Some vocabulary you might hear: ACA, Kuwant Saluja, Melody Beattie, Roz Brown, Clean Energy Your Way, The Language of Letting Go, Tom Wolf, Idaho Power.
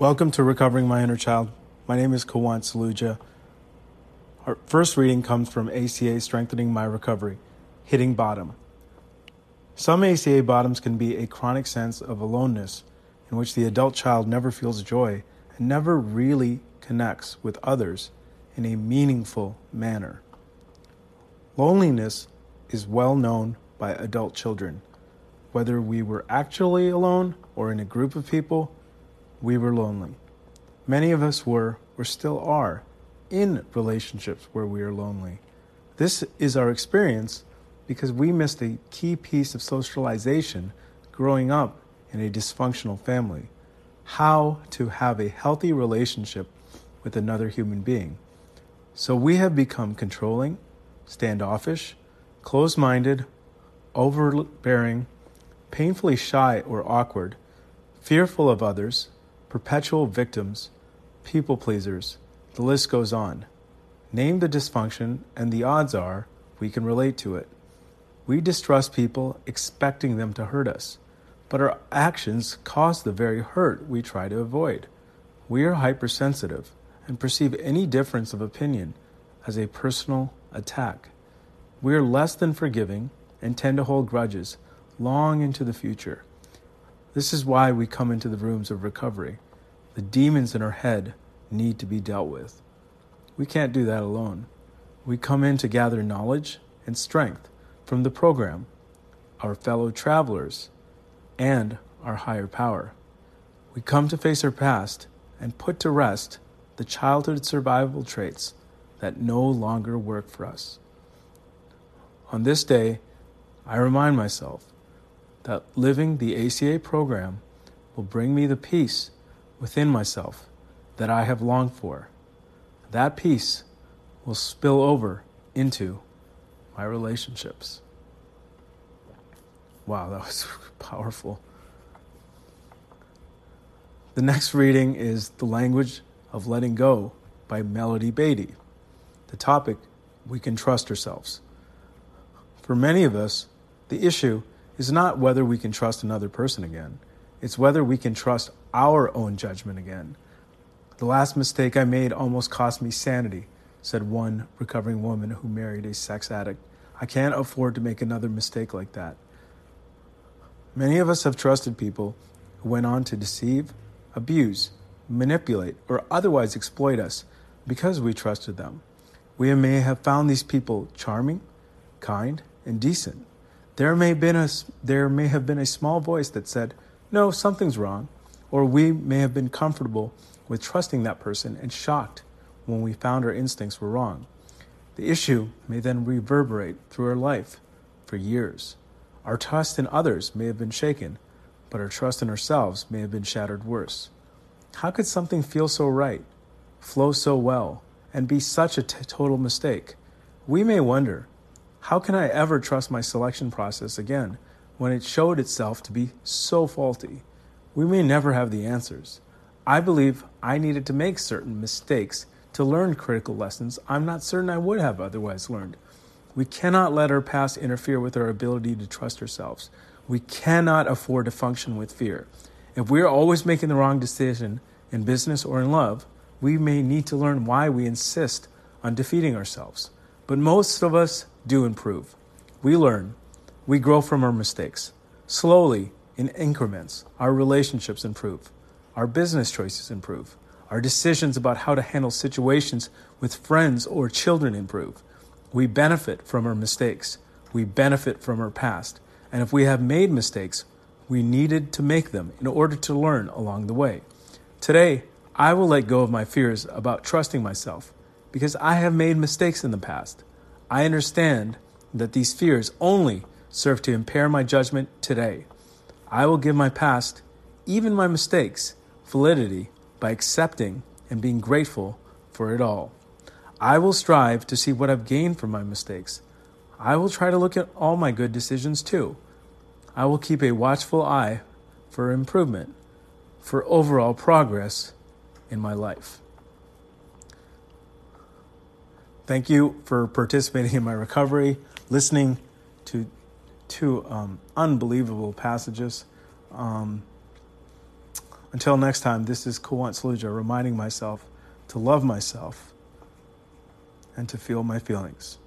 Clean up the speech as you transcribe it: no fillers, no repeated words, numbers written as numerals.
Welcome to Recovering My Inner Child. My name is Kuwant Saluja. Our first reading comes from ACA Strengthening My Recovery, Hitting Bottom. Some ACA bottoms can be a chronic sense of aloneness in which the adult child never feels joy and never really connects with others in a meaningful manner. Loneliness is well known by adult children. Whether we were actually alone or in a group of people, we were lonely. Many of us were, or still are, in relationships where we are lonely. This is our experience because we missed a key piece of socialization growing up in a dysfunctional family: how to have a healthy relationship with another human being. So we have become controlling, standoffish, closed-minded, overbearing, painfully shy or awkward, fearful of others, perpetual victims, people pleasers, the list goes on. Name the dysfunction, and the odds are we can relate to it. We distrust people, expecting them to hurt us, but our actions cause the very hurt we try to avoid. We are hypersensitive and perceive any difference of opinion as a personal attack. We are less than forgiving and tend to hold grudges long into the future. This is why we come into the rooms of recovery. The demons in our head need to be dealt with. We can't do that alone. We come in to gather knowledge and strength from the program, our fellow travelers, and our higher power. We come to face our past and put to rest the childhood survival traits that no longer work for us. On this day, I remind myself that living the ACA program will bring me the peace within myself that I have longed for. That peace will spill over into my relationships. Wow, that was powerful. The next reading is The Language of Letting Go by Melody Beattie. The topic, we can trust ourselves. For many of us, the issue is not whether we can trust another person again. It's whether we can trust our own judgment again. The last mistake I made almost cost me sanity, said one recovering woman who married a sex addict. I can't afford to make another mistake like that. Many of us have trusted people who went on to deceive, abuse, manipulate, or otherwise exploit us because we trusted them. We may have found these people charming, kind, and decent. There may have been a small voice that said, no, something's wrong, or we may have been comfortable with trusting that person and shocked when we found our instincts were wrong. The issue may then reverberate through our life for years. Our trust in others may have been shaken, but our trust in ourselves may have been shattered worse. How could something feel so right, flow so well, and be such a total mistake? We may wonder, how can I ever trust my selection process again when it showed itself to be so faulty? We may never have the answers. I believe I needed to make certain mistakes to learn critical lessons I'm not certain I would have otherwise learned. We cannot let our past interfere with our ability to trust ourselves. We cannot afford to function with fear. If we are always making the wrong decision in business or in love, we may need to learn why we insist on defeating ourselves. But most of us do improve. We learn. We grow from our mistakes. Slowly, in increments, our relationships improve. Our business choices improve. Our decisions about how to handle situations with friends or children improve. We benefit from our mistakes. We benefit from our past. And if we have made mistakes, we needed to make them in order to learn along the way. Today, I will let go of my fears about trusting myself, because I have made mistakes in the past. I understand that these fears only serve to impair my judgment today. I will give my past, even my mistakes, validity by accepting and being grateful for it all. I will strive to see what I've gained from my mistakes. I will try to look at all my good decisions too. I will keep a watchful eye for improvement, for overall progress in my life. Thank you for participating in my recovery, listening to two unbelievable passages. Until next time, this is Kuwant Saluja reminding myself to love myself and to feel my feelings.